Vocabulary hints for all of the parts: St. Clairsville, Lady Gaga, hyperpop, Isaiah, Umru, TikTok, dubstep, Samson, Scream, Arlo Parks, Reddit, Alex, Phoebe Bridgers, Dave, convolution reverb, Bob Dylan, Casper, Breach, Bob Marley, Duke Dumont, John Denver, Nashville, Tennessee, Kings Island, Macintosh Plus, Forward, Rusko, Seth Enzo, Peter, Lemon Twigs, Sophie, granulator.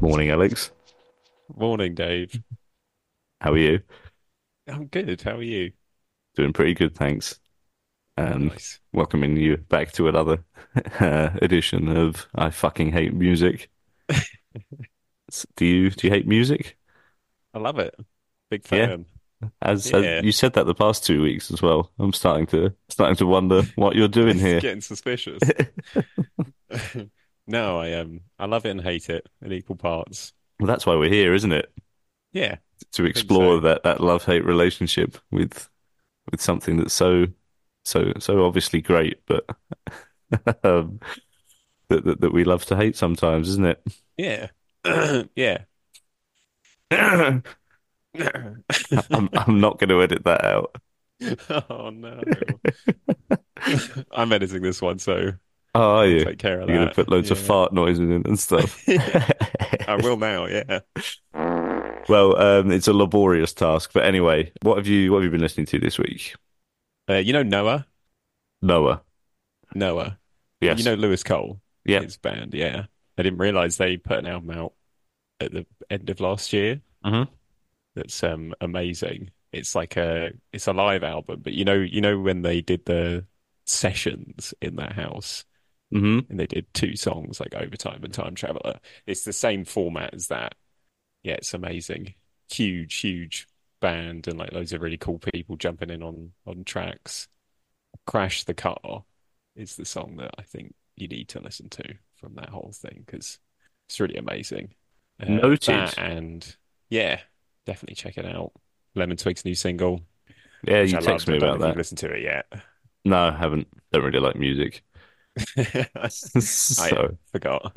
Morning, Alex. Morning, Dave. How are you? I'm good. How are you? Doing pretty good, thanks. Nice. Welcoming you back to another edition of I Fucking Hate Music. Do you hate music? I love it. Big fan. Yeah. As you said that the past 2 weeks as well. I'm starting to wonder what you're doing here. It's getting suspicious. No, I love it and hate it in equal parts. Well, that's why we're here, isn't it? Yeah. To explore that love-hate relationship with something that's so obviously great, but that we love to hate sometimes, isn't it? Yeah. Yeah. I'm not going to edit that out. Oh, no. I'm editing this one, so... Oh, are you? Take care of that. You're going to put loads of fart noises in and stuff. I will now, yeah. Well, it's a laborious task. But anyway, what have you been listening to this week? You know Noah? Noah. Yes. You know Lewis Cole? Yeah. His band, yeah. I didn't realise they put an album out at the end of last year. Mm-hmm. That's amazing. It's like it's a live album. But you know when they did the sessions in that house? Mm-hmm. And they did two songs, like Overtime and Time Traveller. It's the same format as that. Yeah, it's amazing. Huge band and like loads of really cool people jumping in on tracks. Crash the Car is the song that I think you need to listen to from that whole thing because it's really amazing. Noted. And yeah, definitely check it out. Lemon Twigs' new single. Yeah, you texted me about that. You've listened to it yet? No, I haven't. Don't really like music. I forgot.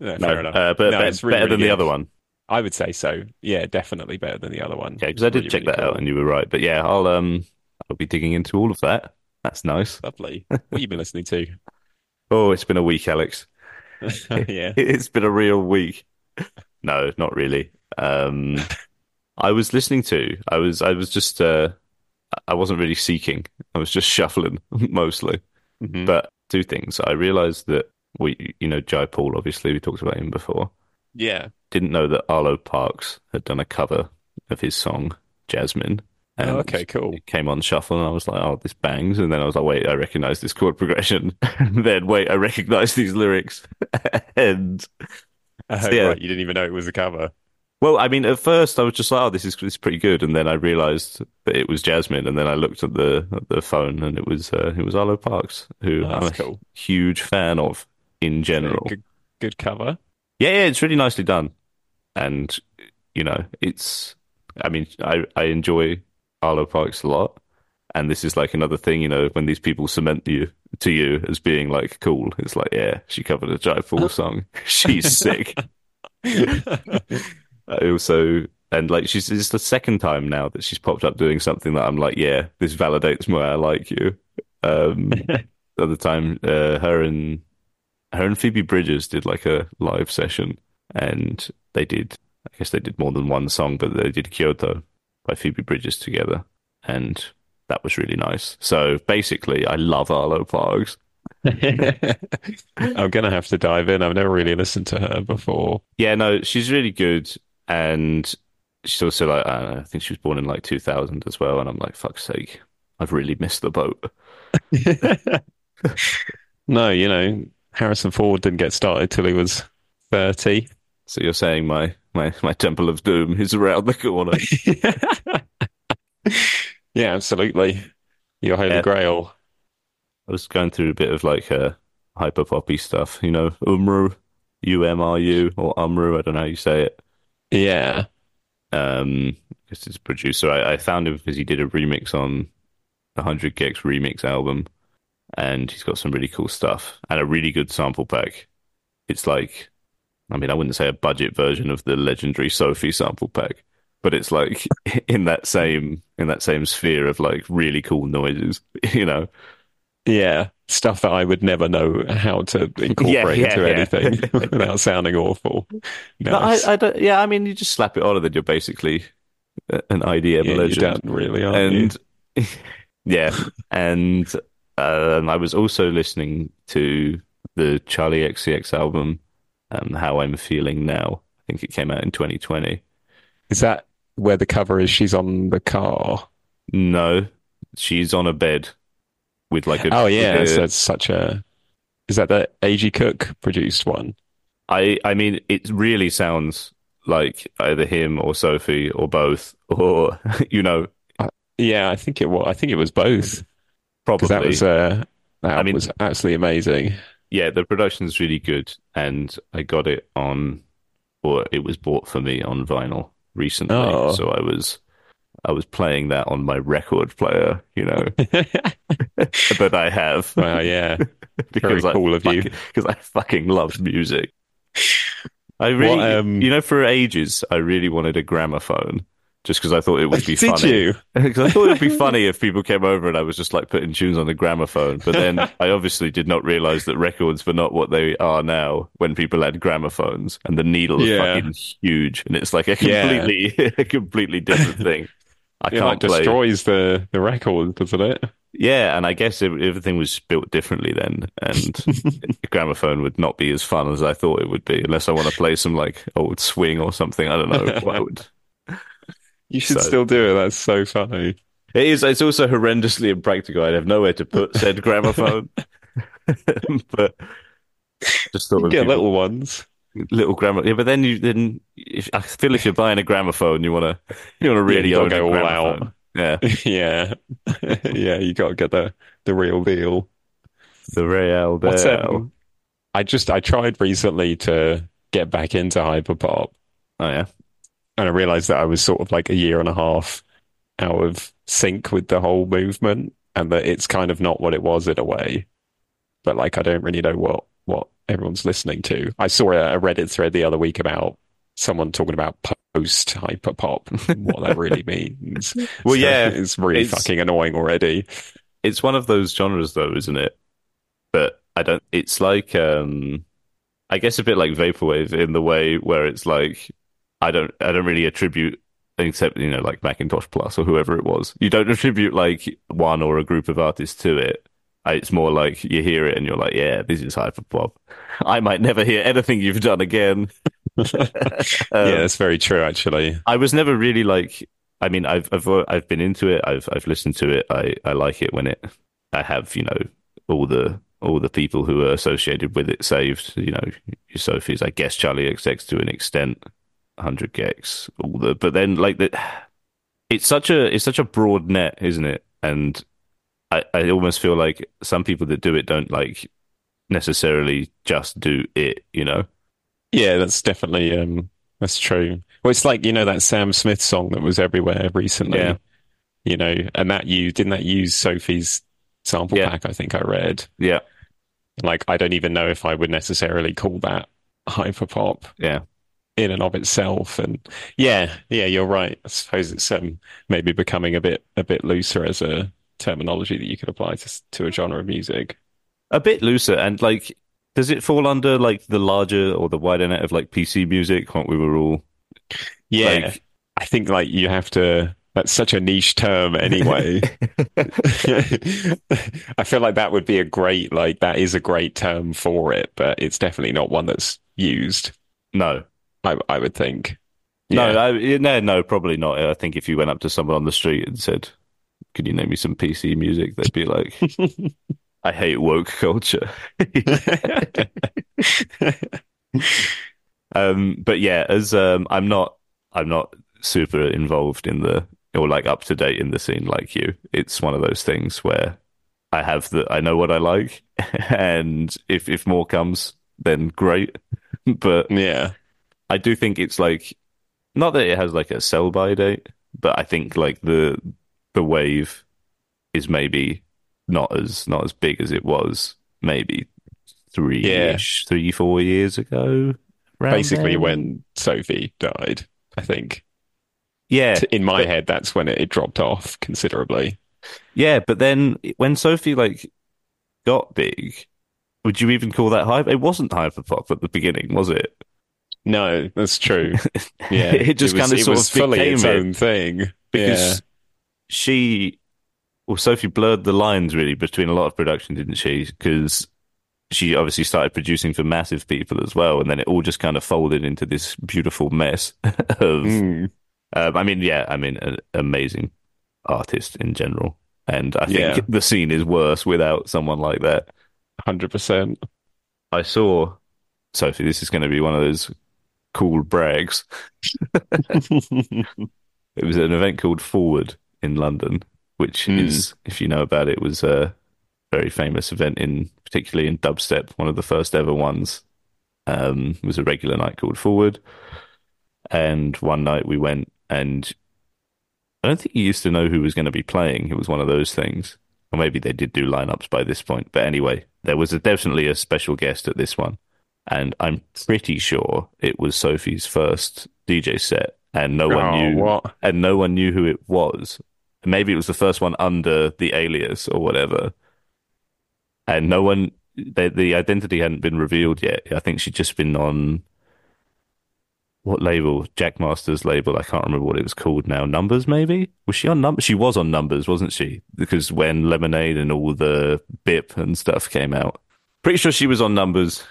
No, fair enough. But it's really, better than the other one. I would say so. Yeah, definitely better than the other one. Yeah, because I did check that out and you were right. But yeah, I'll be digging into all of that. That's nice. Lovely. What have you been listening to? Oh, it's been a week, Alex. Yeah. It's been a real week. No, not really. I wasn't really seeking. I was just shuffling mostly. Mm-hmm. But two things. I realised that Jai Paul, obviously, we talked about him before. Yeah. Didn't know that Arlo Parks had done a cover of his song, Jasmine. And okay, cool. It came on shuffle and I was like, oh, this bangs. And then I was like, wait, I recognise this chord progression. And then, wait, I recognise these lyrics. And right, you didn't even know it was a cover. Well, I mean, at first I was just like, oh, this is pretty good. And then I realised that it was Jasmine. And then I looked at the phone and it was Arlo Parks, who I'm a huge fan of in general. Good cover. Yeah, it's really nicely done. And, I enjoy Arlo Parks a lot. And this is like another thing, when these people cement you to you as being like cool. It's like, yeah, she covered a Jai Paul song. She's sick. Also, and like it's the second time now that she's popped up doing something that I'm like, yeah, this validates why I like you. The other time, her and Phoebe Bridgers did like a live session, and I guess they did more than one song, but they did Kyoto by Phoebe Bridgers together, and that was really nice. So basically, I love Arlo Parks. I'm gonna have to dive in. I've never really listened to her before. Yeah, no, she's really good. And she's also like, I don't know, I think she was born in like 2000 as well. And I'm like, fuck's sake, I've really missed the boat. No, Harrison Ford didn't get started till he was 30. So you're saying my Temple of Doom is around the corner. Yeah, absolutely. Your Holy Grail. I was going through a bit of like hyper-poppy stuff, Umru, UMRU, or Umru, I don't know how you say it. Yeah. Because it's a producer. I found him because he did a remix on the 100 Gecs remix album, and he's got some really cool stuff and a really good sample pack. It's like, I mean, I wouldn't say a budget version of the legendary Sophie sample pack, but it's like in that same sphere of like really cool noises. Yeah, stuff that I would never know how to incorporate into anything without sounding awful. Nice. But I don't, I mean, you just slap it on and then you're basically an idea of a legend. You don't really, aren't you? Yeah, and I was also listening to the Charli XCX album, How I'm Feeling Now. I think it came out in 2020. Is that where the cover is she's on the car? No, she's on a bed. With like a that's such a. Is that the A.G. Cook produced one? I mean, it really sounds like either him or Sophie or both, or I think it was. I think it was both. Probably that was. That was absolutely amazing. Yeah, the production's really good, and I got it on, or it was bought for me on vinyl recently. Oh. So I was playing that on my record player, that I have. Well, yeah. Very cool of you. Because I fucking love music. I really, for ages, I really wanted a gramophone just because I thought it would be funny. Did you? Because I thought it would be funny if people came over and I was just like putting tunes on the gramophone. But then I obviously did not realize that records were not what they are now when people had gramophones and the needle is fucking huge. And it's like a completely different thing. I can't like play. Destroys the record, doesn't it? Yeah, and I guess everything was built differently then, and the gramophone would not be as fun as I thought it would be, unless I want to play some like old swing or something. I don't know. Why would... You should still do it. That's so funny. It is. It's also horrendously impractical. I'd have nowhere to put said gramophone, but just thought you get little ones. Little gramophone, yeah, but then I feel if you're buying a gramophone, you wanna really own it all out. Yeah, yeah, yeah. You gotta get the real deal. The real deal. I tried recently to get back into hyperpop. Oh yeah, and I realized that I was sort of like a year and a half out of sync with the whole movement, and that it's kind of not what it was in a way. But like, I don't really know what everyone's listening to. I saw a Reddit thread the other week about someone talking about post hyperpop, what that really means. Well, it's really fucking annoying already. It's one of those genres, though, isn't it? But I don't. It's like, I guess, a bit like vaporwave in the way where it's like, I don't really attribute, except like Macintosh Plus or whoever it was. You don't attribute like one or a group of artists to it. It's more like you hear it and you're like, yeah, this is hyperpop. I might never hear anything you've done again. Yeah, that's very true, actually. I was never really like... I mean, I've been into it. I've listened to it. I like it when it... I have, all the people who are associated with it saved. Your Sophie's, I guess, Charli XCX to an extent, 100 Gecs, all the... But then, like, it's such a broad net, isn't it? And... I almost feel like some people that do it don't like necessarily just do it, Yeah, that's definitely that's true. Well, it's like that Sam Smith song that was everywhere recently, and that use Sophie's sample pack? I think I read. Yeah, like I don't even know if I would necessarily call that hyperpop. Yeah, in and of itself, and yeah, you're right. I suppose it's maybe becoming a bit looser as a terminology that you could apply to a genre of music, a bit looser. And like, does it fall under like the larger or the wider net of like PC music? What we were all, I think like you have to. That's such a niche term, anyway. I feel like that would be a great term for it, but it's definitely not one that's used. No, I would think. Yeah. No, probably not. I think if you went up to someone on the street and said, "Can you name me some PC music?" They'd be like, "I hate woke culture." But yeah, as I'm not super involved in the or like up to date in the scene like you. It's one of those things where I know what I like, and if more comes, then great. But yeah, I do think it's like not that it has like a sell by date, but I think like the wave is maybe not as big as it was maybe 3-4 years ago. Basically then, when Sophie died, I think. Yeah. In my head, that's when it dropped off considerably. Yeah, but then when Sophie like got big, would you even call that hype? It wasn't hyperpop at the beginning, was it? No, that's true. Yeah, it just kind of sort of became its own thing because Sophie blurred the lines really between a lot of production, didn't she? Because she obviously started producing for massive people as well, and then it all just kind of folded into this beautiful mess of. An amazing artist in general, and I think the scene is worse without someone like that. 100%. I saw, Sophie, this is going to be one of those cool brags. It was an event called Forward in London, which is, if you know about it, was a very famous event particularly in dubstep, one of the first ever ones. It was a regular night called Forward, and one night we went, and I don't think you used to know who was going to be playing. It was one of those things. Or maybe they did do lineups by this point. But anyway, there was definitely a special guest at this one. And I'm pretty sure it was Sophie's first DJ set, and no one knew who it was. Maybe it was the first one under the alias or whatever. And the identity hadn't been revealed yet. I think she'd just been on what label? Jack Master's label. I can't remember what it was called now. Numbers, maybe? Was she on Numbers? She was on Numbers, wasn't she? Because when Lemonade and all the Bip and stuff came out. Pretty sure she was on Numbers,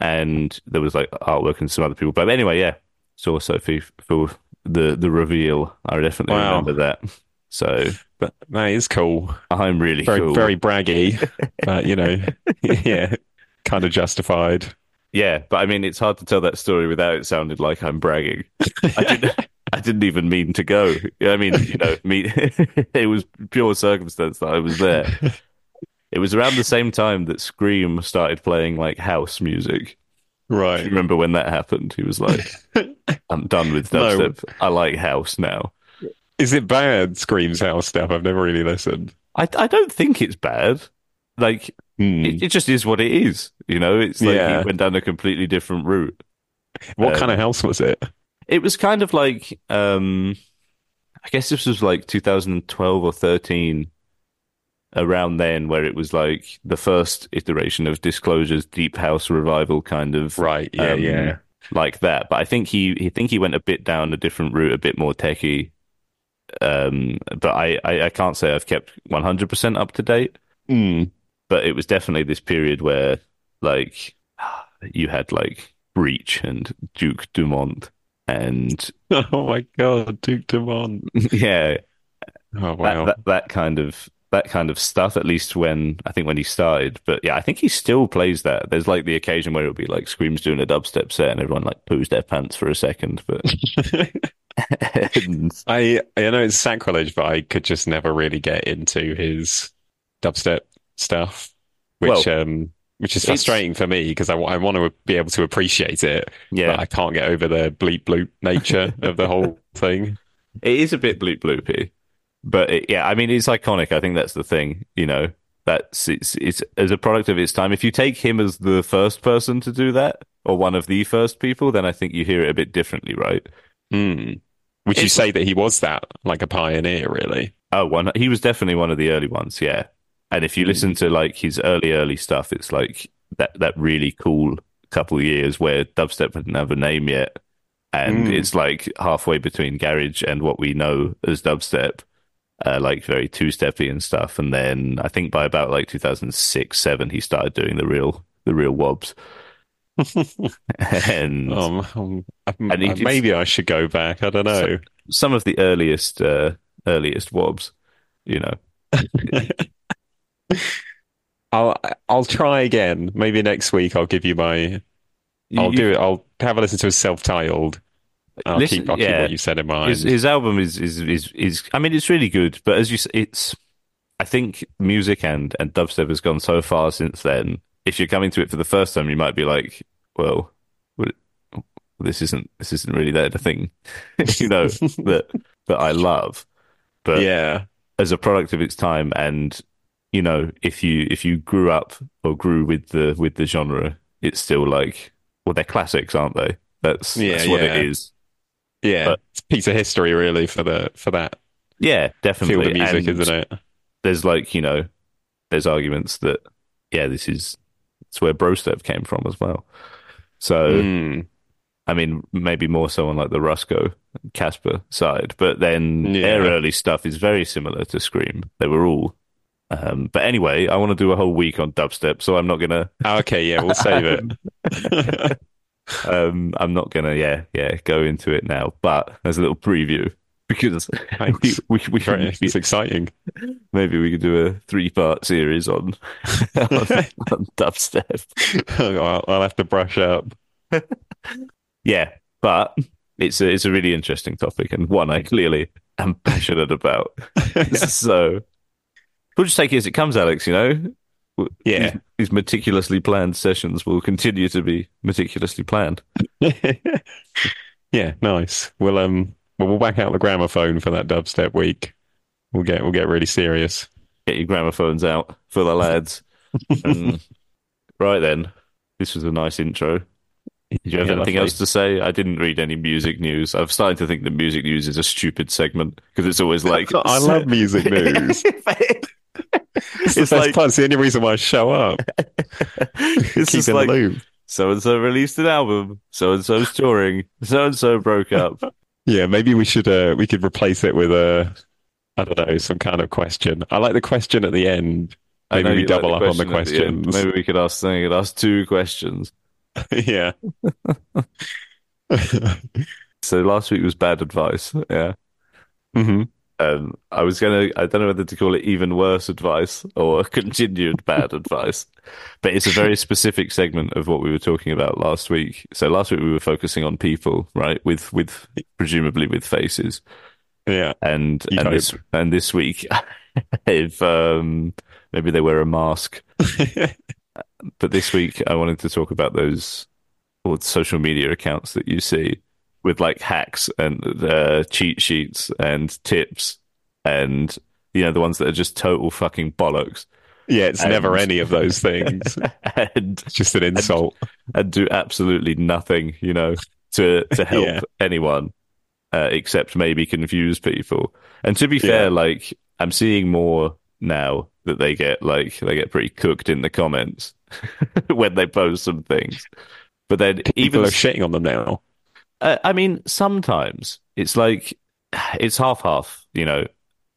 and there was like artwork and some other people. But anyway, saw Sophie for the reveal. I definitely remember that. So but that is cool. I'm really cool. Very braggy, but kind of justified. Yeah, but I mean, it's hard to tell that story without it sounded like I'm bragging. I didn't even mean to go. I mean, it was pure circumstance that I was there. It was around the same time that Scream started playing like house music. Right. Remember when that happened? He was like, I'm done with dubstep. No. I like house now. Is it bad, Scream's house stuff? I've never really listened. I don't think it's bad. Like, it just is what it is, It's like he went down a completely different route. What kind of house was it? It was kind of like, I guess this was like 2012 or 13, around then, where it was like the first iteration of Disclosure's deep house revival kind of. Right, like that. But I think he went a bit down a different route, a bit more techie. But I can't say I've kept 100% up to date. But it was definitely this period where, like, you had like Breach and Duke Dumont and oh my god, Duke Dumont, yeah, oh wow, that kind of stuff. At least when he started, but yeah, I think he still plays that. There's like the occasion where it'll be like Scream's doing a dubstep set and everyone like poos their pants for a second, but. I know it's sacrilege, but I could just never really get into his dubstep stuff, which is frustrating for me because I want to be able to appreciate it. Yeah, but I can't get over the bleep bloop nature of the whole thing. It is a bit bleep bloopy, but it's iconic. I think that's the thing. It's as a product of its time. If you take him as the first person to do that, or one of the first people, then I think you hear it a bit differently, right? Would you say that he was that, like a pioneer, really? Oh, he was definitely one of the early ones, yeah. And if you listen to like his early stuff, it's like that really cool couple of years where dubstep didn't have a name yet, and it's like halfway between garage and what we know as dubstep, like very two-steppy and stuff. And then I think by about like 2006-7, he started doing the real wobs. and maybe I should go back. I don't know. Some of the earliest wobs, I'll try again. Maybe next week I'll give you my. I'll have a listen to his self-titled. I'll keep what you said in mind. His album is. I mean, it's really good. But as you say, it's. I think music and dubstep has gone so far since then. If you're coming to it for the first time, you might be like, well, this isn't really that thing, that I love. But yeah, as a product of its time, and if you grew up or grew with the genre, it's still like, well, they're classics, aren't they? That's what it is. Yeah, but it's a piece of history, really, for that. Yeah, definitely. Field of music, isn't it? There's arguments that yeah, it's where Brostev came from as well. So, I mean, maybe more so on like the Rusko and Casper side, but then their early stuff is very similar to Scream. They were all. But anyway, I want to do a whole week on dubstep, so I'm not going to... Okay, yeah, we'll save it. I'm not going to, go into it now, but as a little preview, because it's exciting. Maybe we could do a 3-part series on dubstep. I'll have to brush up. Yeah, but it's a really interesting topic, and one I clearly am passionate about. So... We'll just take it as it comes, Alex, you know? Yeah. These meticulously planned sessions will continue to be meticulously planned. Yeah, nice. We'll whack out the gramophone for that dubstep week. We'll get really serious. Get your gramophones out for the lads. Right then. This was a nice intro. Did you have anything else to say? I didn't read any music news. I've started to think that music news is a stupid segment because it's always like... I love music news. It's the only reason why I show up. It's just like, loop. So-and-so released an album, so-and-so's touring, so-and-so broke up. Yeah, maybe we could replace it with some kind of question. I like the question at the end. Maybe we double up on the questions. Maybe we could ask 2 questions. Yeah. So last week was bad advice. Yeah. Mm-hmm. I don't know whether to call it even worse advice or continued bad advice, but it's a very specific segment of what we were talking about last week. So last week we were focusing on people, right? With presumably with faces. Yeah. And this week, if maybe they wear a mask, but this week I wanted to talk about those old social media accounts that you see with like hacks and cheat sheets and tips and, you know, the ones that are just total fucking bollocks. Yeah, it's never any of those things. It's just an insult. And do absolutely nothing, you know, to help anyone except maybe confuse people. And to be fair, like, I'm seeing more now that they get pretty cooked in the comments when they post some things. But then people are shitting on them now. I mean, sometimes it's like it's half, you know.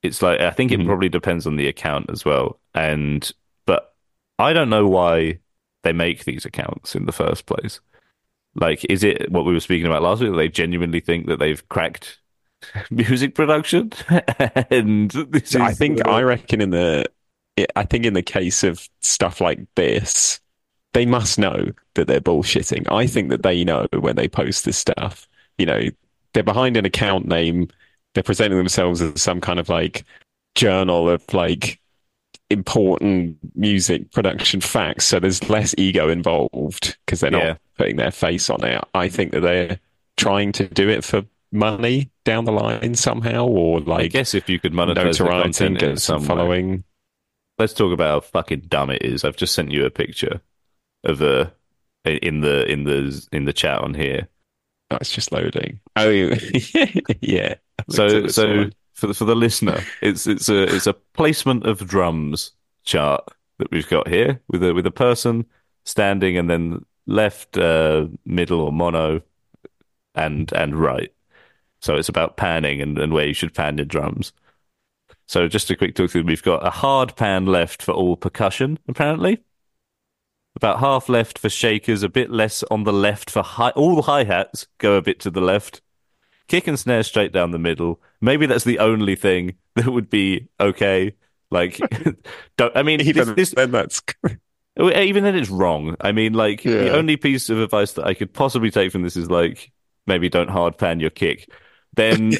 It's like I think it probably depends on the account as well. But I don't know why they make these accounts in the first place. Like, is it what we were speaking about last week? That they genuinely think that they've cracked music production, and I reckon in the case of stuff like this, they must know that they're bullshitting. I think that they know when they post this stuff. You know, they're behind an account name. They're presenting themselves as some kind of like journal of like important music production facts. So there's less ego involved because they're not putting their face on it. I think that they're trying to do it for money down the line somehow, or like I guess if you could monetize the content in some following. Way. Let's talk about how fucking dumb it is. I've just sent you a picture of in the chat on here. Oh, it's just loading. Oh, yeah. So for the listener, it's a placement of drums chart that we've got here with a person standing, and then left, middle or mono, and right. So it's about panning and where you should pan your drums. So just a quick talk through. We've got a hard pan left for all percussion, apparently. About half left for shakers, a bit less on the left for all hi-hats go a bit to the left. Kick and snare straight down the middle. Maybe that's the only thing that would be okay. Like, even then it's wrong. I mean, like, the only piece of advice that I could possibly take from this is like, maybe don't hard pan your kick. Then,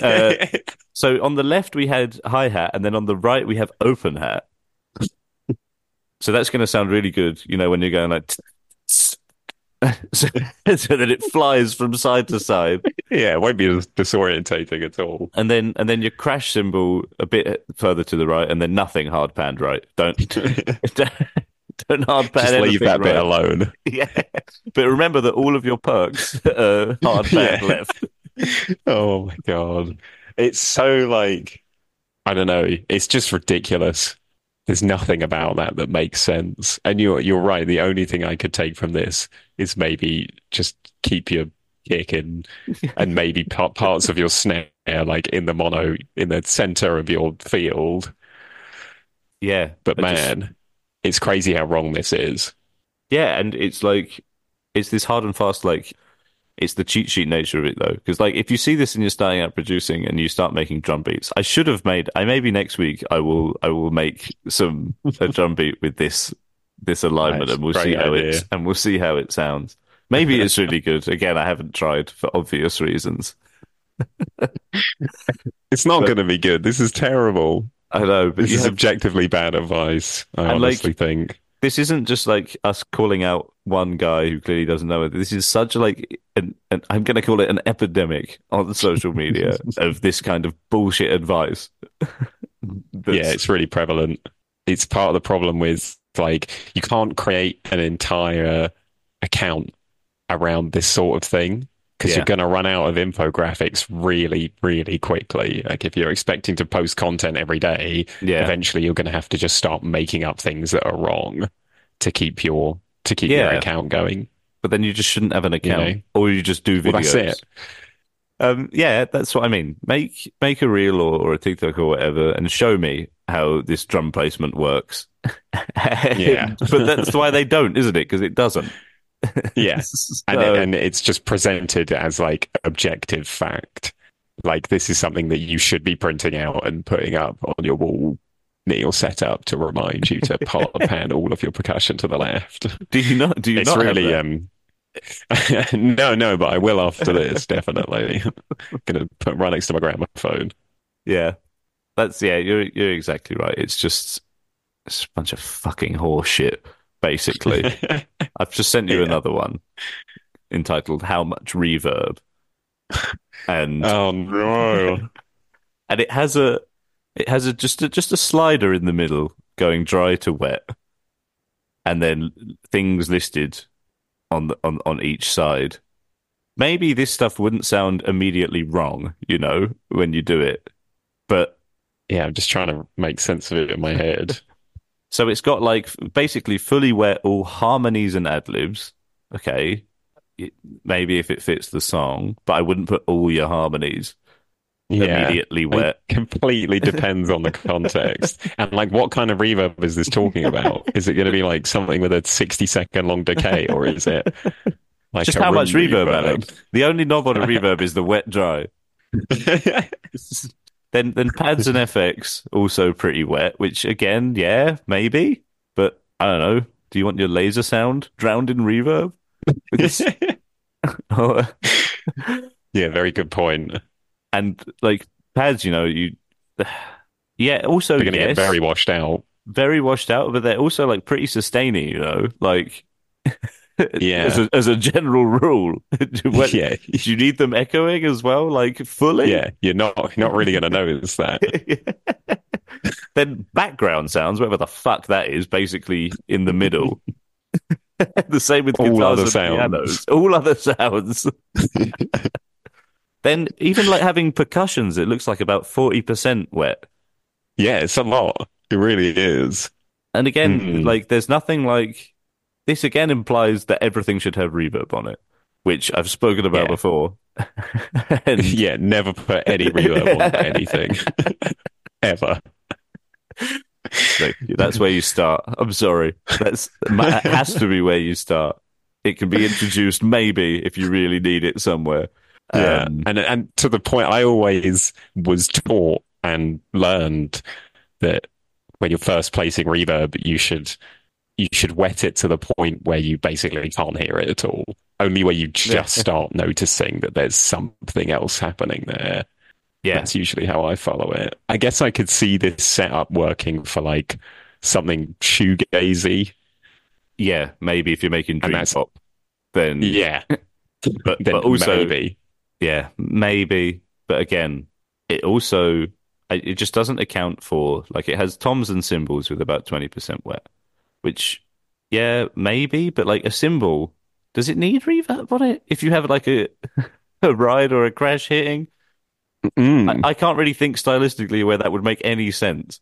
so on the left we had hi-hat, and then on the right we have open hat. So that's going to sound really good, you know, when you're going like, so that it flies from side to side. Yeah, it won't be disorientating at all. And then your crash cymbal a bit further to the right, and then nothing hard panned right. Don't hard pan. Just leave that bit alone. Yeah, but remember that all of your perks are hard panned left. Oh my god, it's so like I don't know. It's just ridiculous. There's nothing about that that makes sense. And you're right. The only thing I could take from this is maybe just keep your kick in, and maybe parts of your snare like in the mono, in the center of your field. Yeah, but man, it's crazy how wrong this is. Yeah, and it's like it's this hard and fast, like it's the cheat sheet nature of it though, because like if you see this and you're starting out producing and you start making drum beats, maybe next week I will make a drum beat with this alignment, and we'll see how it sounds. Maybe it's really good. Again, I haven't tried for obvious reasons. It's not going to be good. This is terrible. I know, but this is objectively bad advice. I honestly think this isn't just like us calling out one guy who clearly doesn't know it. This is such an I'm going to call it an epidemic on social media of this kind of bullshit advice. Yeah, it's really prevalent. It's part of the problem with like you can't create an entire account around this sort of thing, because you're going to run out of infographics really, really quickly. Like if you're expecting to post content every day, eventually you're going to have to just start making up things that are wrong to keep your account going. But then you just shouldn't have an account, or you just do videos. Well, that's it. That's what I mean. Make a reel or a TikTok or whatever, and show me how this drum placement works. Yeah, but that's why they don't, isn't it? Because it doesn't. Yes, yeah. and it's just presented as like objective fact. Like this is something that you should be printing out and putting up on your wall near your setup to remind you to pan all of your percussion to the left. Do you not? Do you? It's not really no, but I will after this definitely. I'm gonna put right next to my gramophone. Yeah, you're exactly right. It's a bunch of fucking horse shit. Basically, I've just sent you another one entitled "How Much Reverb," and oh no, and it has a just a slider in the middle going dry to wet, and then things listed on each side. Maybe this stuff wouldn't sound immediately wrong, when you do it, but yeah, I'm just trying to make sense of it in my head. So it's got like basically fully wet, all harmonies and ad-libs. Okay, maybe if it fits the song, but I wouldn't put all your harmonies immediately wet. It completely depends on the context. And like what kind of reverb is this talking about? Is it going to be like something with a 60-second long decay, or is it like just how much reverb, Alex? The only knob on a reverb is the wet dry. Then pads and FX also pretty wet, which again, maybe, but I don't know. Do you want your laser sound drowned in reverb? Yeah, very good point. And like pads, also they're going to get very washed out. Very washed out, but they're also like pretty sustaining, like as a general rule. Do you need them echoing as well, like fully? Yeah, you're not really going to notice that. Then background sounds, whatever the fuck that is, basically in the middle. The same with all guitars and pianos. All other sounds. Then even like having percussions, it looks like about 40% wet. Yeah, it's a lot. It really is. And again, like there's nothing like... This again implies that everything should have reverb on it, which I've spoken about before. And... Yeah, never put any reverb on anything. Ever. So, that's where you start. I'm sorry. That has to be where you start. It can be introduced maybe if you really need it somewhere. Yeah. And to the point, I always was taught and learned that when you're first placing reverb, you should wet it to the point where you basically can't hear it at all. Only where you just start noticing that there's something else happening there. Yeah. That's usually how I follow it. I guess I could see this setup working for like something shoegazy. Yeah, maybe if you're making dream pop, then... Yeah. but also... Maybe. Yeah, maybe. But again, it also... It just doesn't account for... Like it has toms and cymbals with about 20% wet. Which, maybe, but like a cymbal, does it need reverb on it? If you have like a ride or a crash hitting, I can't really think stylistically where that would make any sense.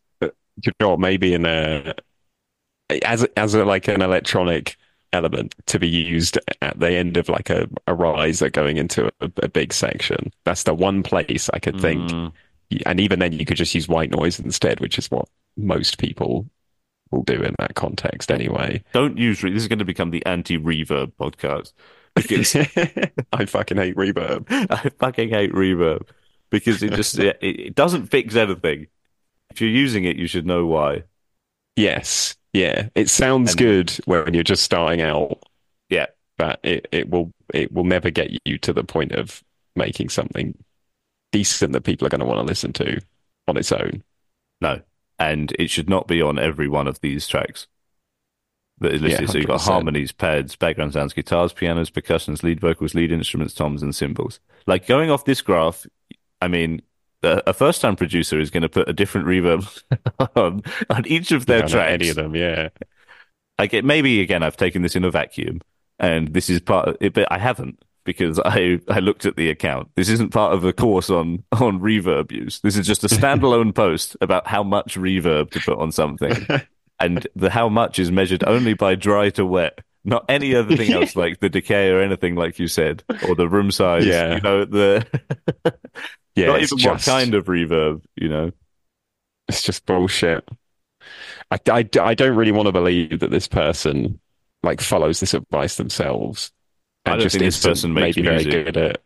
you know, maybe in a as a, like an electronic element to be used at the end of like a riser going into a big section. That's the one place I could think. And even then, you could just use white noise instead, which is what most people will do in that context anyway. Don't use... This is going to become the anti-reverb podcast. Because I fucking hate reverb. I fucking hate reverb. Because it just... it doesn't fix anything. If you're using it, you should know why. Yes. Yeah. It sounds good when you're just starting out. Yeah. But it will never get you to the point of making something decent that people are going to want to listen to on its own. No. And it should not be on every one of these tracks that is listed. Yeah, so you've got harmonies, pads, background sounds, guitars, pianos, percussions, lead vocals, lead instruments, toms, and cymbals. Like, going off this graph, I mean, a first-time producer is going to put a different reverb on each of their tracks. Any of them, yeah. Like, it, maybe, again, I've taken this in a vacuum, and this is part of it, but I haven't. Because I looked at the account. This isn't part of a course on reverb use. This is just a standalone post about how much reverb to put on something. And the how much is measured only by dry to wet. Not any other thing else, like the decay or anything like you said. Or the room size. Yeah. You know, the yeah, not even just... what kind of reverb, you know. It's just bullshit. I don't really want to believe that this person like follows this advice themselves. I don't think this person makes music. Very good at...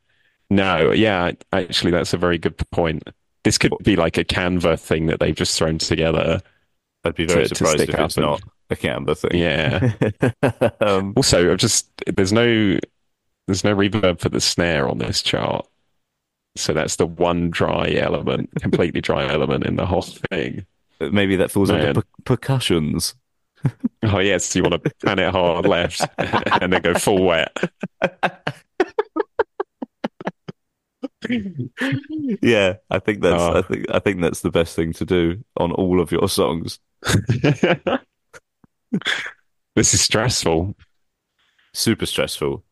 No, yeah, actually, that's a very good point. This could be like a Canva thing that they've just thrown together. I'd be very surprised if it's not a Canva thing. Yeah. Also, I've just there's no reverb for the snare on this chart, so that's the one dry element, completely dry element in the whole thing. Maybe that falls under percussions. Oh, yes, so you want to pan it hard left and then go full wet. Yeah, I think that's the best thing to do on all of your songs. This is stressful. Super stressful.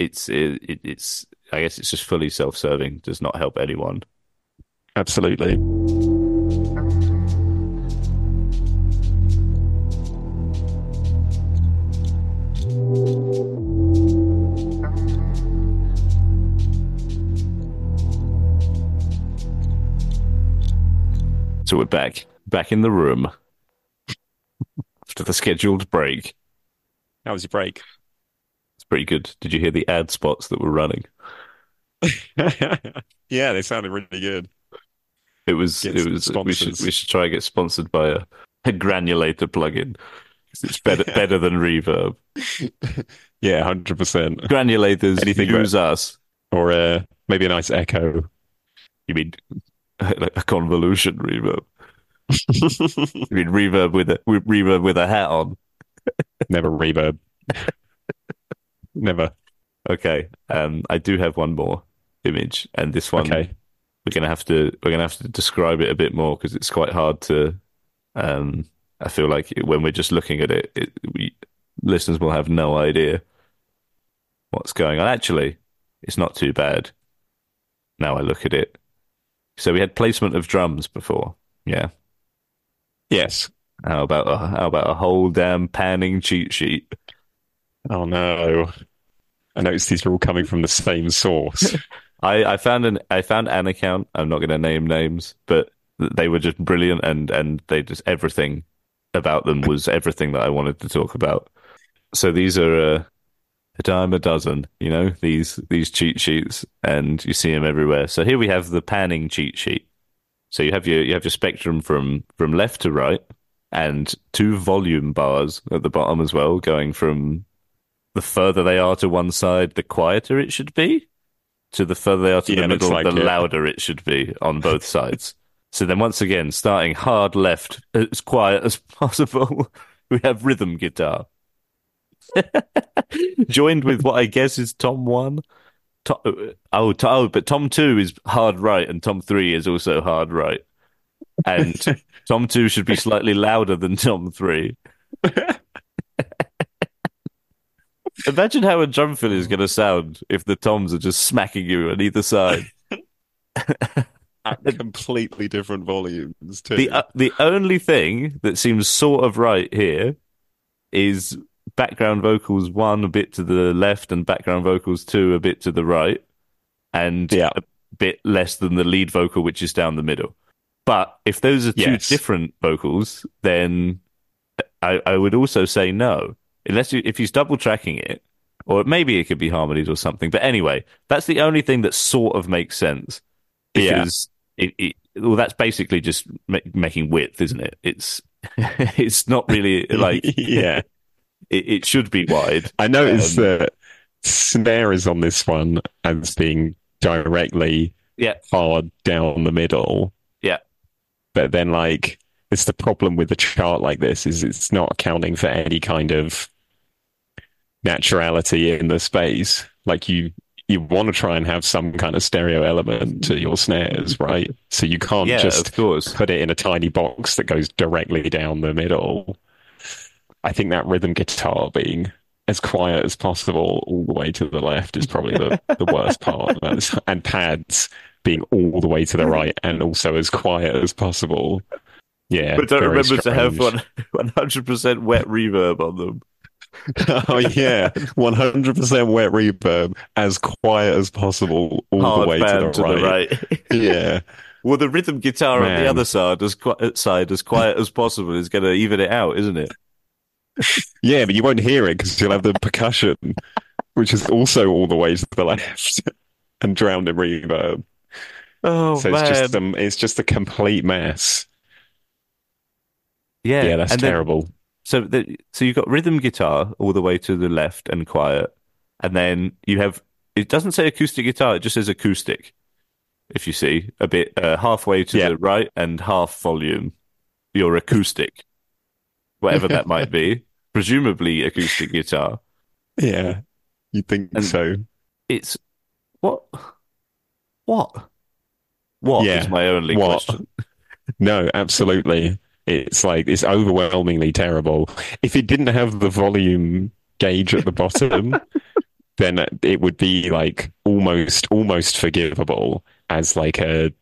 It's I guess it's just fully self-serving, does not help anyone. Absolutely. So we're back in the room after the scheduled break. How was your break? It's pretty good. Did you hear the ad spots that were running? Yeah, they sounded really good. It was. We should try and get sponsored by a granulator plugin. It's better than reverb. Yeah, 100%. Granulators, anything use us, or maybe a nice echo. You mean a convolution reverb? I mean reverb with a hat on. Never reverb. Never. Okay. I do have one more image, and this one we're gonna have to describe it a bit more because it's quite hard to. I feel like when we're just looking at it, listeners will have no idea what's going on. Actually, it's not too bad. Now I look at it. So we had placement of drums before, yeah. Yes. How about a whole damn panning cheat sheet? Oh no! I noticed these are all coming from the same source. I found an account. I'm not going to name names, but they were just brilliant, and they just everything about them was everything that I wanted to talk about. So these are a dime a dozen, you know, these cheat sheets, and you see them everywhere. So here we have the panning cheat sheet. So you have your spectrum from left to right, and two volume bars at the bottom as well, going from the further they are to one side, the quieter it should be, to the further they are to the middle, like the louder it should be on both sides. So then once again, starting hard left, as quiet as possible, we have rhythm guitar. Joined with what I guess is Tom 1. But Tom 2 is hard right, and Tom 3 is also hard right. And Tom 2 should be slightly louder than Tom 3. Imagine how a drum fill is going to sound if the toms are just smacking you on either side. at completely different volumes too. The only thing that seems sort of right here is background vocals one a bit to the left and background vocals two a bit to the right, and a bit less than the lead vocal, which is down the middle. But if those are two different vocals, then I would also say no. Unless you, if he's double tracking it, or maybe it could be harmonies or something. But anyway, that's the only thing that sort of makes sense. Because well, that's basically just making width, isn't it? It's not really like it should be wide. I noticed that snare is on this one as being directly hard down the middle. Yeah, but then like it's the problem with a chart like this is it's not accounting for any kind of naturality in the space. Like you want to try and have some kind of stereo element to your snares, right? So you can't just put it in a tiny box that goes directly down the middle. I think that rhythm guitar being as quiet as possible all the way to the left is probably the worst part. And pads being all the way to the right and also as quiet as possible. Yeah, but don't remember strange. To have 100% wet reverb on them. Oh yeah, 100% wet reverb, as quiet as possible, all hard the way to the right. Yeah. Well, the rhythm guitar on the other side, as quiet as possible, is going to even it out, isn't it? Yeah, but you won't hear it because you'll have the percussion, which is also all the way to the left and drowned in reverb. Oh so man, it's just a complete mess. Yeah, that's terrible. So you've got rhythm guitar all the way to the left and quiet, and then you have, it doesn't say acoustic guitar, it just says acoustic, if you see, a bit halfway to the right and half volume, your acoustic, whatever that might be, presumably acoustic guitar. Yeah, you'd think and so. It's, what is my only question. No, absolutely. It's like it's overwhelmingly terrible. If it didn't have the volume gauge at the bottom, then it would be like almost forgivable as like a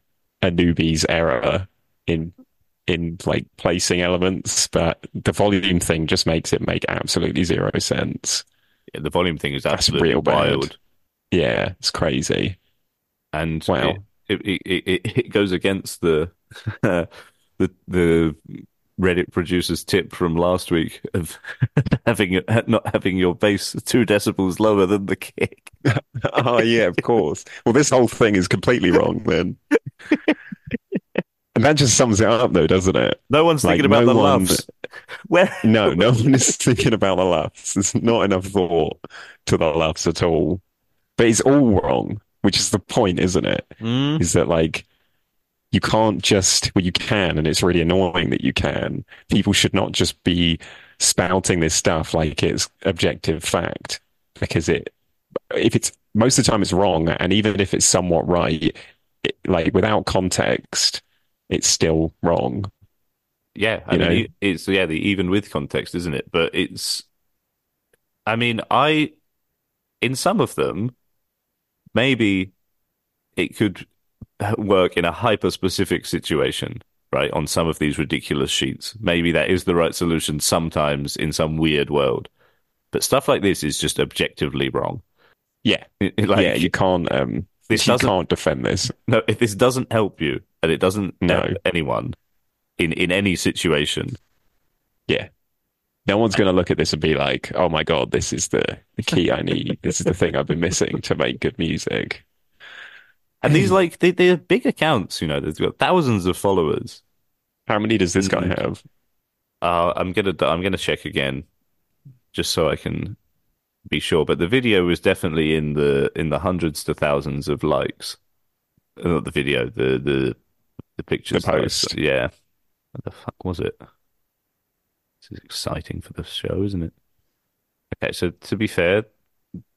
newbie's error in like placing elements. But the volume thing just makes it make absolutely zero sense. Yeah, the volume thing is absolutely wild. Yeah, it's crazy. And wow, it goes against the. The Reddit producer's tip from last week of not having your bass 2 decibels lower than the kick. Oh yeah, of course. Well, this whole thing is completely wrong then. And that just sums it up, though, doesn't it? No one's thinking about the laughs. No one is thinking about the laughs. There's not enough thought to the laughs at all. But it's all wrong, which is the point, isn't it? Mm. Is that like? You can't just... Well, you can, and it's really annoying that you can. People should not just be spouting this stuff like it's objective fact, because most of the time it's wrong, and even if it's somewhat right, like, without context, it's still wrong. Yeah, I mean, it's, the even with context, isn't it? But it's... I mean, in some of them, maybe it could... work in a hyper-specific situation, right, on some of these ridiculous sheets. Maybe that is the right solution sometimes in some weird world. But stuff like this is just objectively wrong. Yeah. You can't defend this. No, if this doesn't help you, and it doesn't help anyone in any situation. Yeah. No one's going to look at this and be like, oh my God, this is the key I need. This is the thing I've been missing to make good music. And these, like, they're big accounts, they've got thousands of followers. How many does this guy have? I'm gonna check again, just so I can be sure. But the video was definitely in the hundreds to thousands of likes. Not the video, the pictures. The post. Yeah. What the fuck was it? This is exciting for the show, isn't it? Okay, so to be fair,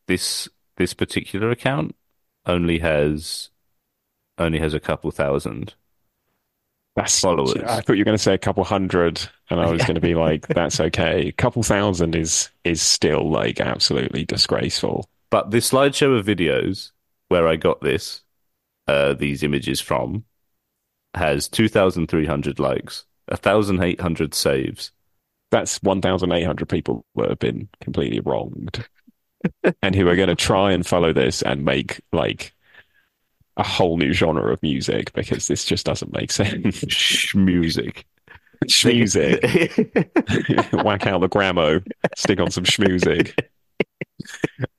this particular account only has a couple thousand followers. I thought you were going to say a couple hundred, and I was going to be like, that's okay. A couple thousand is still like absolutely disgraceful. But this slideshow of videos where I got these images from has 2,300 likes, 1,800 saves. That's 1,800 people that have been completely wronged and who are going to try and follow this and make like a whole new genre of music because this just doesn't make sense. Shmusic. Shmusic. Whack out the Grammo, stick on some shmusic.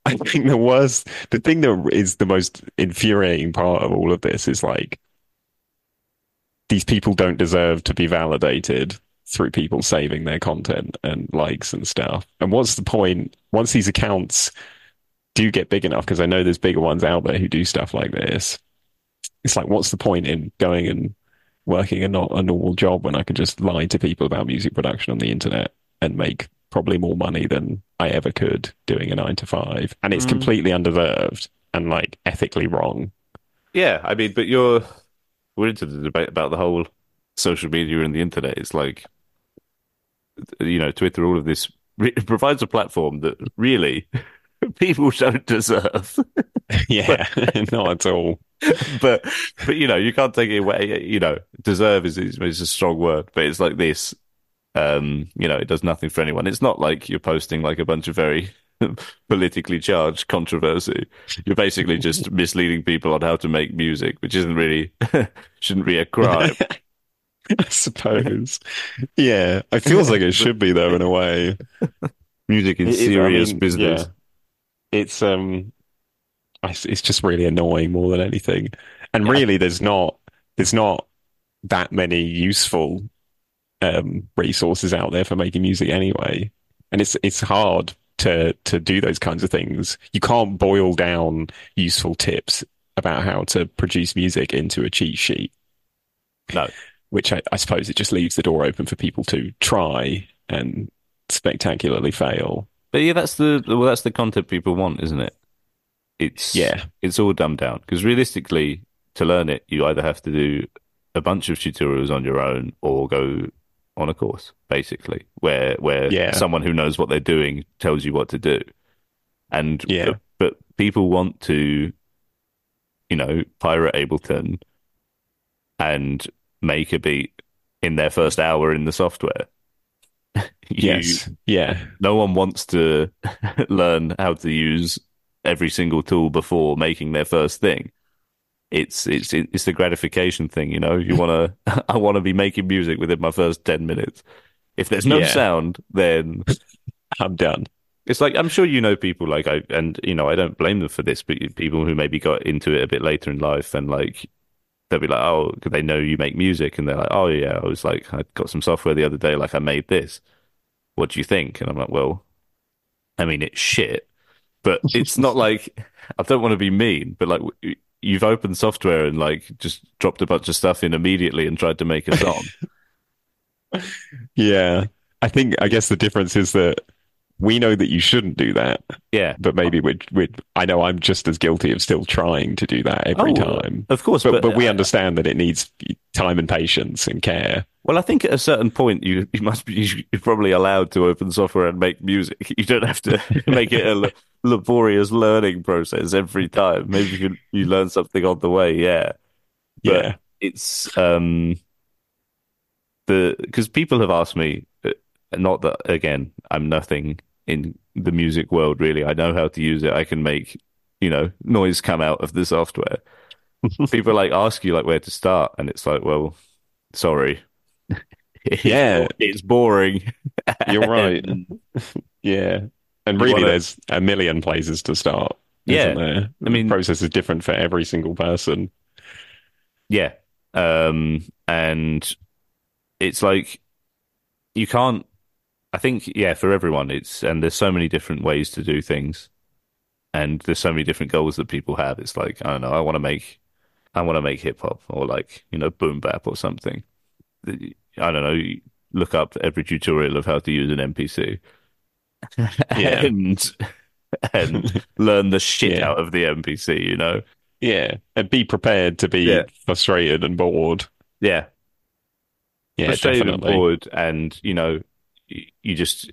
I think the thing that is the most infuriating part of all of this is like, these people don't deserve to be validated through people saving their content and likes and stuff. And what's the point once these accounts do get big enough? Because I know there's bigger ones out there who do stuff like this. It's like, what's the point in going and working a normal job when I could just lie to people about music production on the internet and make probably more money than I ever could doing a 9-to-5? And it's completely undeserved and like ethically wrong. Yeah, I mean, but we're into the debate about the whole social media and the internet. It's like, you know, Twitter, all of this provides a platform that really people don't deserve. Yeah, but, not at all. But you know, you can't take it away. You know, deserve is a strong word, but it's like this. You know, it does nothing for anyone. It's not like you're posting like a bunch of very politically charged controversy. You're basically just misleading people on how to make music, which isn't really shouldn't be a crime. I suppose. Yeah. It feels like it should be, though, in a way. Music is serious business. Yeah. It's just really annoying more than anything. And really, there's not that many useful resources out there for making music anyway. And it's hard to do those kinds of things. You can't boil down useful tips about how to produce music into a cheat sheet. No. Which I suppose it just leaves the door open for people to try and spectacularly fail. But yeah, that's the content people want, isn't it? It's all dumbed down. Because realistically, to learn it, you either have to do a bunch of tutorials on your own or go on a course, basically, where someone who knows what they're doing tells you what to do. And but people want to, you know, pirate Ableton and make a beat in their first hour in the software. No one wants to learn how to use every single tool before making their first thing. It's the gratification thing, you know. You want to I want to be making music within my first 10 minutes. If there's no sound, then I'm done. It's like, I'm sure you know people like I don't blame them for this, but people who maybe got into it a bit later in life and like they'll be like, oh, because they know you make music, and they're like, oh yeah, I was like, I got some software the other day, like I made this. What do you think? And I'm like, well, I mean, it's shit, but it's not like I don't want to be mean, but like you've opened software and like just dropped a bunch of stuff in immediately and tried to make a song. Yeah, I guess the difference is that we know that you shouldn't do that. Yeah. But maybe I know I'm just as guilty of still trying to do that every time. Of course. But we understand that it needs time and patience and care. Well, I think at a certain point, you're probably allowed to open software and make music. You don't have to make it a laborious learning process every time. Maybe you learn something on the way. Yeah. But it's because people have asked me, not that, again, I'm nothing in the music world, really. I know how to use it. I can make, you know, noise come out of the software. People like ask you like where to start, and it's like, well, sorry. Yeah. It's boring. You're right. Yeah. And really, there's a million places to start, isn't there? I mean, the process is different for every single person. Yeah. And it's like, you can't, I think, for everyone, and there's so many different ways to do things, and there's so many different goals that people have. It's like, I don't know, I want to make hip hop, or like, you know, boom bap or something. I don't know, you look up every tutorial of how to use an MPC and learn the shit out of the MPC, you know? Yeah. And be prepared to be frustrated and bored. Yeah. Yeah, frustrated and bored, and you know, you just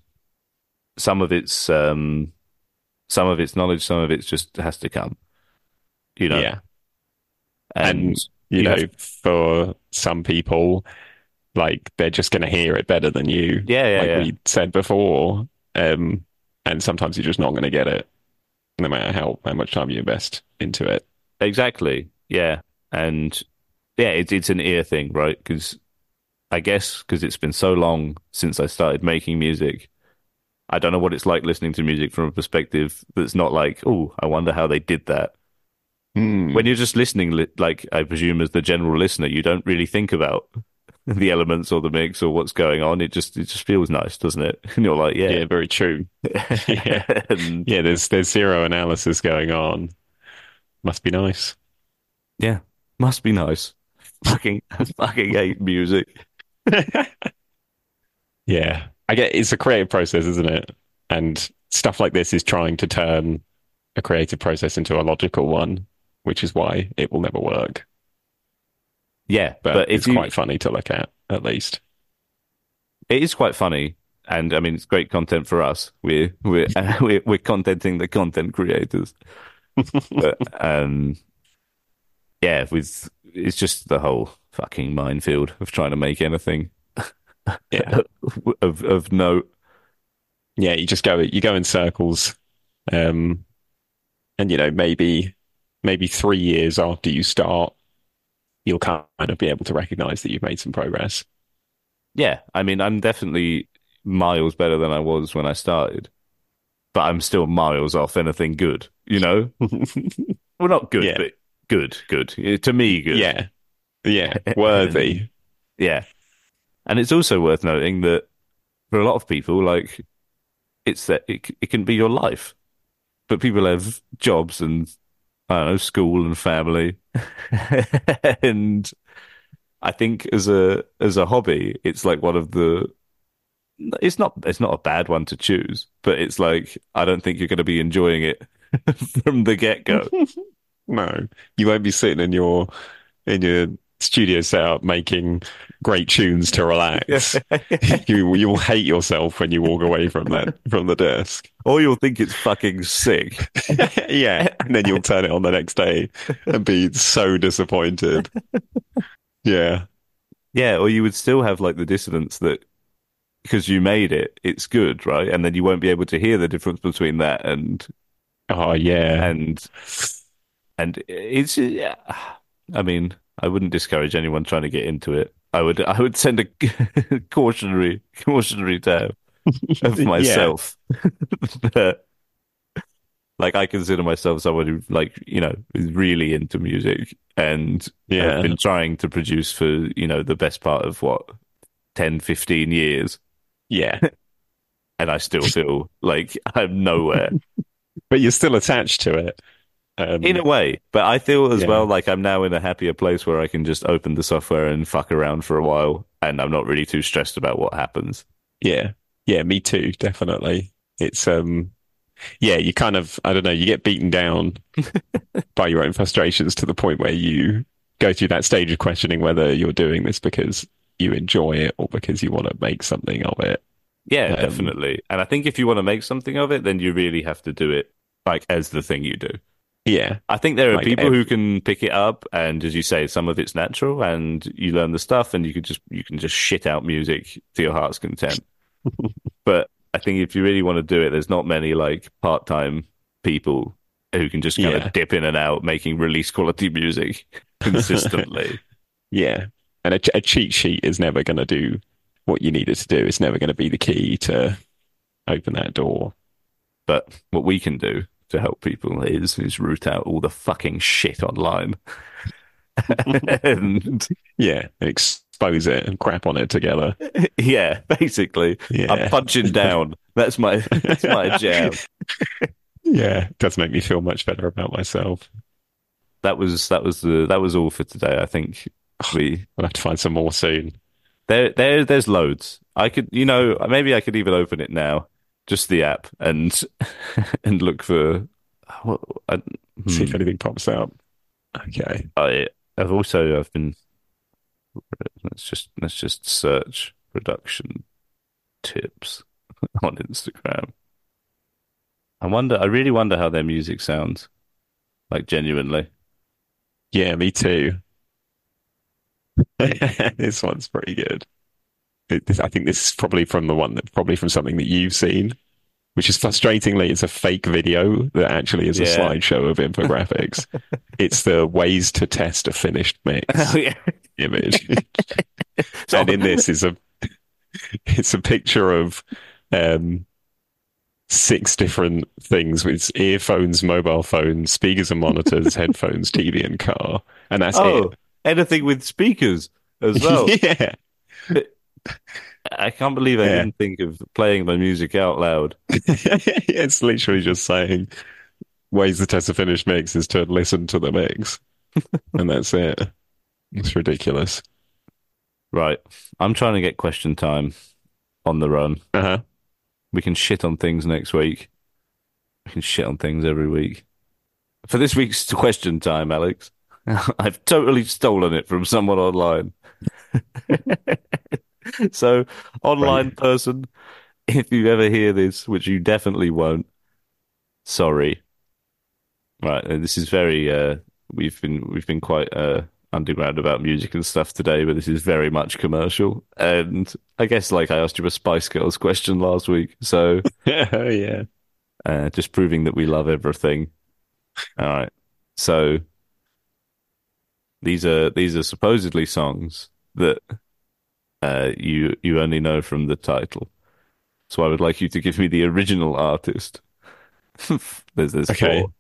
some of it's knowledge, some of it's just has to come, you know. Yeah, and you know, for some people, like, they're just going to hear it better than you. We said before. And sometimes you're just not going to get it, no matter how much time you invest into it. Exactly. Yeah. And yeah, it's an ear thing, right? Because I guess because it's been so long since I started making music, I don't know what it's like listening to music from a perspective that's not like, oh, I wonder how they did that. When you're just listening, like I presume as the general listener, you don't really think about the elements or the mix or what's going on. It just feels nice, doesn't it? And you're like, yeah, very true. Yeah, there's zero analysis going on. Must be nice. Yeah, must be nice. I fucking hate music. Yeah, I get it's a creative process, isn't it? And stuff like this is trying to turn a creative process into a logical one, which is why it will never work. Yeah, but it's quite funny to look at least. It is quite funny, and I mean, it's great content for us. We're contenting the content creators. But, yeah, it's just the whole fucking minefield of trying to make anything of note. Yeah, you go in circles, and you know, maybe 3 years after you start, you'll kind of be able to recognize that you've made some progress. Yeah, I mean, I'm definitely miles better than I was when I started, but I'm still miles off anything good, you know? Well, not good, but good. To me, good. Yeah, worthy. Yeah. And it's also worth noting that for a lot of people, like, it's that it can be your life, but people have jobs and, I don't know, school and family. And I think as a hobby, it's like one of the... It's not a bad one to choose, but it's like, I don't think you're going to be enjoying it from the get-go. No. You won't be sitting in your studio setup making great tunes to relax. You'll hate yourself when you walk away from the desk, or you'll think it's fucking sick. Yeah, and then you'll turn it on the next day and be so disappointed. Yeah, or you would still have like the dissonance that because you made it, it's good, right? And then you won't be able to hear the difference between that and and it's I mean, I wouldn't discourage anyone trying to get into it. I would send a cautionary tale of myself. But, like, I consider myself someone who, like, you know, is really into music, and I've been trying to produce for, you know, the best part of what, 10, 15 years. Yeah. And I still feel like I'm nowhere. But you're still attached to it. In a way, but I feel as well like I'm now in a happier place where I can just open the software and fuck around for a while, and I'm not really too stressed about what happens. Yeah, me too, definitely. It's you kind of, I don't know, you get beaten down by your own frustrations to the point where you go through that stage of questioning whether you're doing this because you enjoy it or because you want to make something of it. Yeah, definitely. And I think if you want to make something of it, then you really have to do it like as the thing you do. Yeah, I think there are like people who can pick it up, and as you say, some of it's natural, and you learn the stuff, and you can just shit out music to your heart's content. But I think if you really want to do it, there's not many like part-time people who can just kind of dip in and out making release quality music consistently. Yeah, and a cheat sheet is never going to do what you need it to do. It's never going to be the key to open that door. But what we can do to help people is root out all the fucking shit online. and expose it and crap on it together. Yeah, basically. Yeah. I'm punching down. That's my jam. Yeah, it does make me feel much better about myself. That was all for today. I think we'll have to find some more soon. There's loads. I could, you know, maybe I could even open it now. Just the app and look for see if anything pops up. Okay. I've been. Let's just search production tips on Instagram. I really wonder how their music sounds, like, genuinely. Yeah, me too. This one's pretty good. I think this is probably from the one that probably from something that you've seen, which is frustratingly, it's a fake video that actually is a slideshow of infographics. It's the ways to test a finished mix image. So, and in this is it's a picture of six different things with earphones, mobile phones, speakers and monitors, headphones, TV and car. And that's it. Anything with speakers as well. Yeah. I can't believe I didn't think of playing my music out loud. It's literally just saying ways to test a finished mix is to listen to the mix. And that's it. It's ridiculous. Right. I'm trying to get question time on the run. We can shit on things next week. We can shit on things every week. For this week's question time, Alex, I've totally stolen it from someone online. So, online person, if you ever hear this, which you definitely won't, sorry. Right, this is very. We've been quite underground about music and stuff today, but this is very much commercial. And I guess, like I asked you a Spice Girls question last week, so just proving that we love everything. All right, so these are supposedly songs that. You only know from the title, so I would like you to give me the original artist. There's four.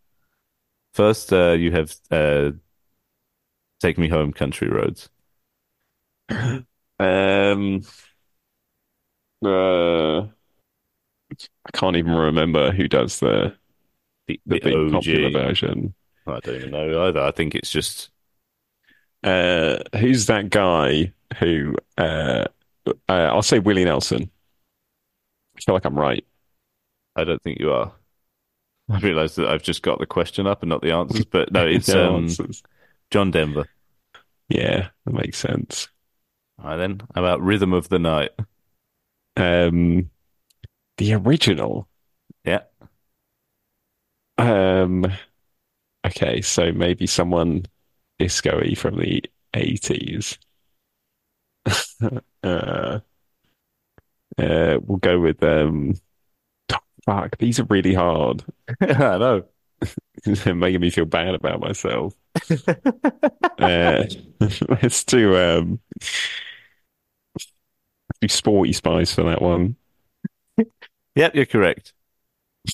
First, you have "Take Me Home, Country Roads." I can't even remember who does the big OG popular version. I don't even know either. I think it's just who's that guy? Who I'll say Willie Nelson. I feel like I'm right. I don't think you are. I realised that I've just got the question up and not the answers, but no, it's John Denver. Yeah, that makes sense. All right, then. How about Rhythm of the Night? The original? Yeah. Okay, so maybe someone disco-y from the 80s. We'll go with fuck, these are really hard. I know. They're making me feel bad about myself. Let's do Sporty Spice for that one. Yep, you're correct.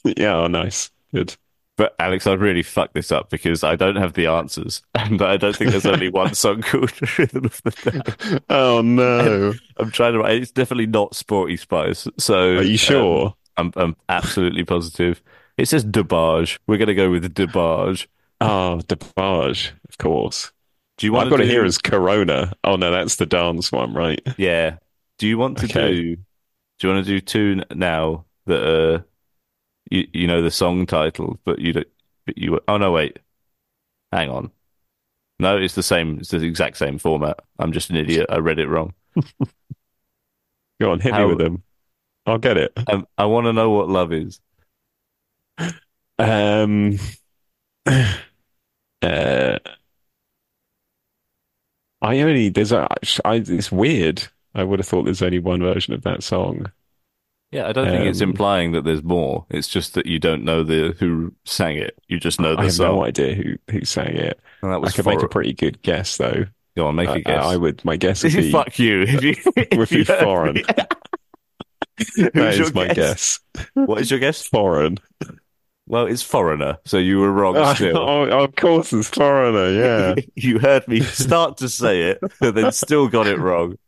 Yeah, oh, nice. Good. But Alex, I've really fucked this up because I don't have the answers, and I don't think there's only one song called "Rhythm of the Night." Oh no! I'm trying to. It's definitely not Sporty Spice. So, are you sure? I'm absolutely positive. It says Debarge. We're going to go with Debarge. Oh, Debarge, of course. Do you want? I've got it here as Corona. Oh no, that's the dance one, right? Yeah. Do you want to do? Do you want to do two now that are? You know the song title, but you don't. But you oh no wait, hang on. No, it's the same. It's the exact same format. I'm just an idiot. I read it wrong. Go on, hit me with them. I'll get it. I want to know what love is. It's weird. I would have thought there's only one version of that song. Yeah, I don't think it's implying that there's more. It's just that you don't know who sang it. You just know the song. I have no idea who sang it. I could make a pretty good guess, though. Go on, make a guess. I would. My guess would be... Fuck you. If you Foreign. That is my guess. What is your guess? Foreign. Well, it's Foreigner, so you were wrong still. Oh, of course it's Foreigner, yeah. You heard me start to say it, but then still got it wrong.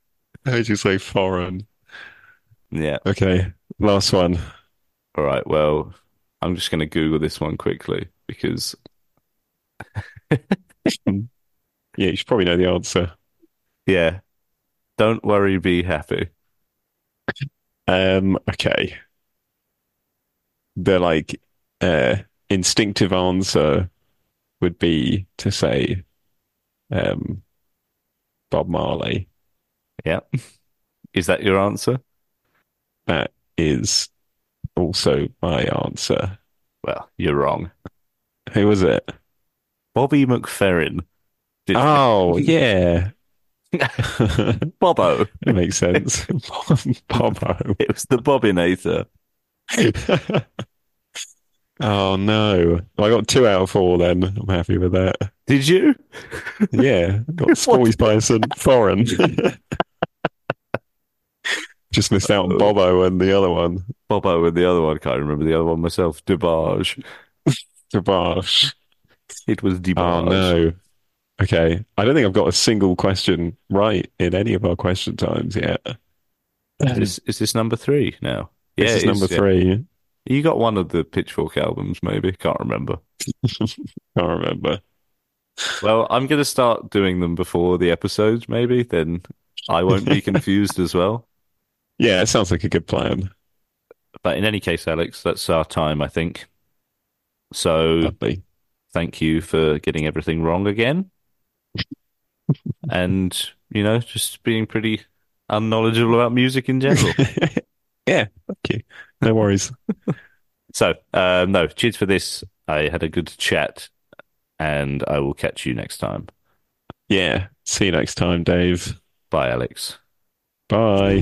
How did you say Foreign? Yeah. Okay. Last one. All right. Well, I'm just going to Google this one quickly because. You should probably know the answer. Yeah. Don't worry, be happy. Okay. The instinctive answer would be to say, Bob Marley. Yeah. Is that your answer? That is also my answer. Well, you're wrong. Who was it? Bobby McFerrin. Oh, yeah. Bobbo. It makes sense. Bobbo. It was the Bobbinator. Oh, no. I got 2 out of 4 then. I'm happy with that. Did you? Yeah. Got Squeeze Bison Foreign. Just missed out on Bobbo and the other one. Bobbo and the other one. I can't remember the other one myself. Debarge. Debarge. It was Debarge. Oh, no. Okay. I don't think I've got a single question right in any of our question times yet. Is this number 3 now? Yeah, this is number 3. Yeah. You got one of the Pitchfork albums, maybe. Can't remember. Well, I'm going to start doing them before the episodes, maybe. Then I won't be confused as well. Yeah, it sounds like a good plan. But in any case, Alex, that's our time, I think. So Thank you for getting everything wrong again. And, you know, just being pretty unknowledgeable about music in general. Yeah, thank you. No worries. So, no, cheers for this. I had a good chat, and I will catch you next time. Yeah, see you next time, Dave. Bye, Alex. Bye.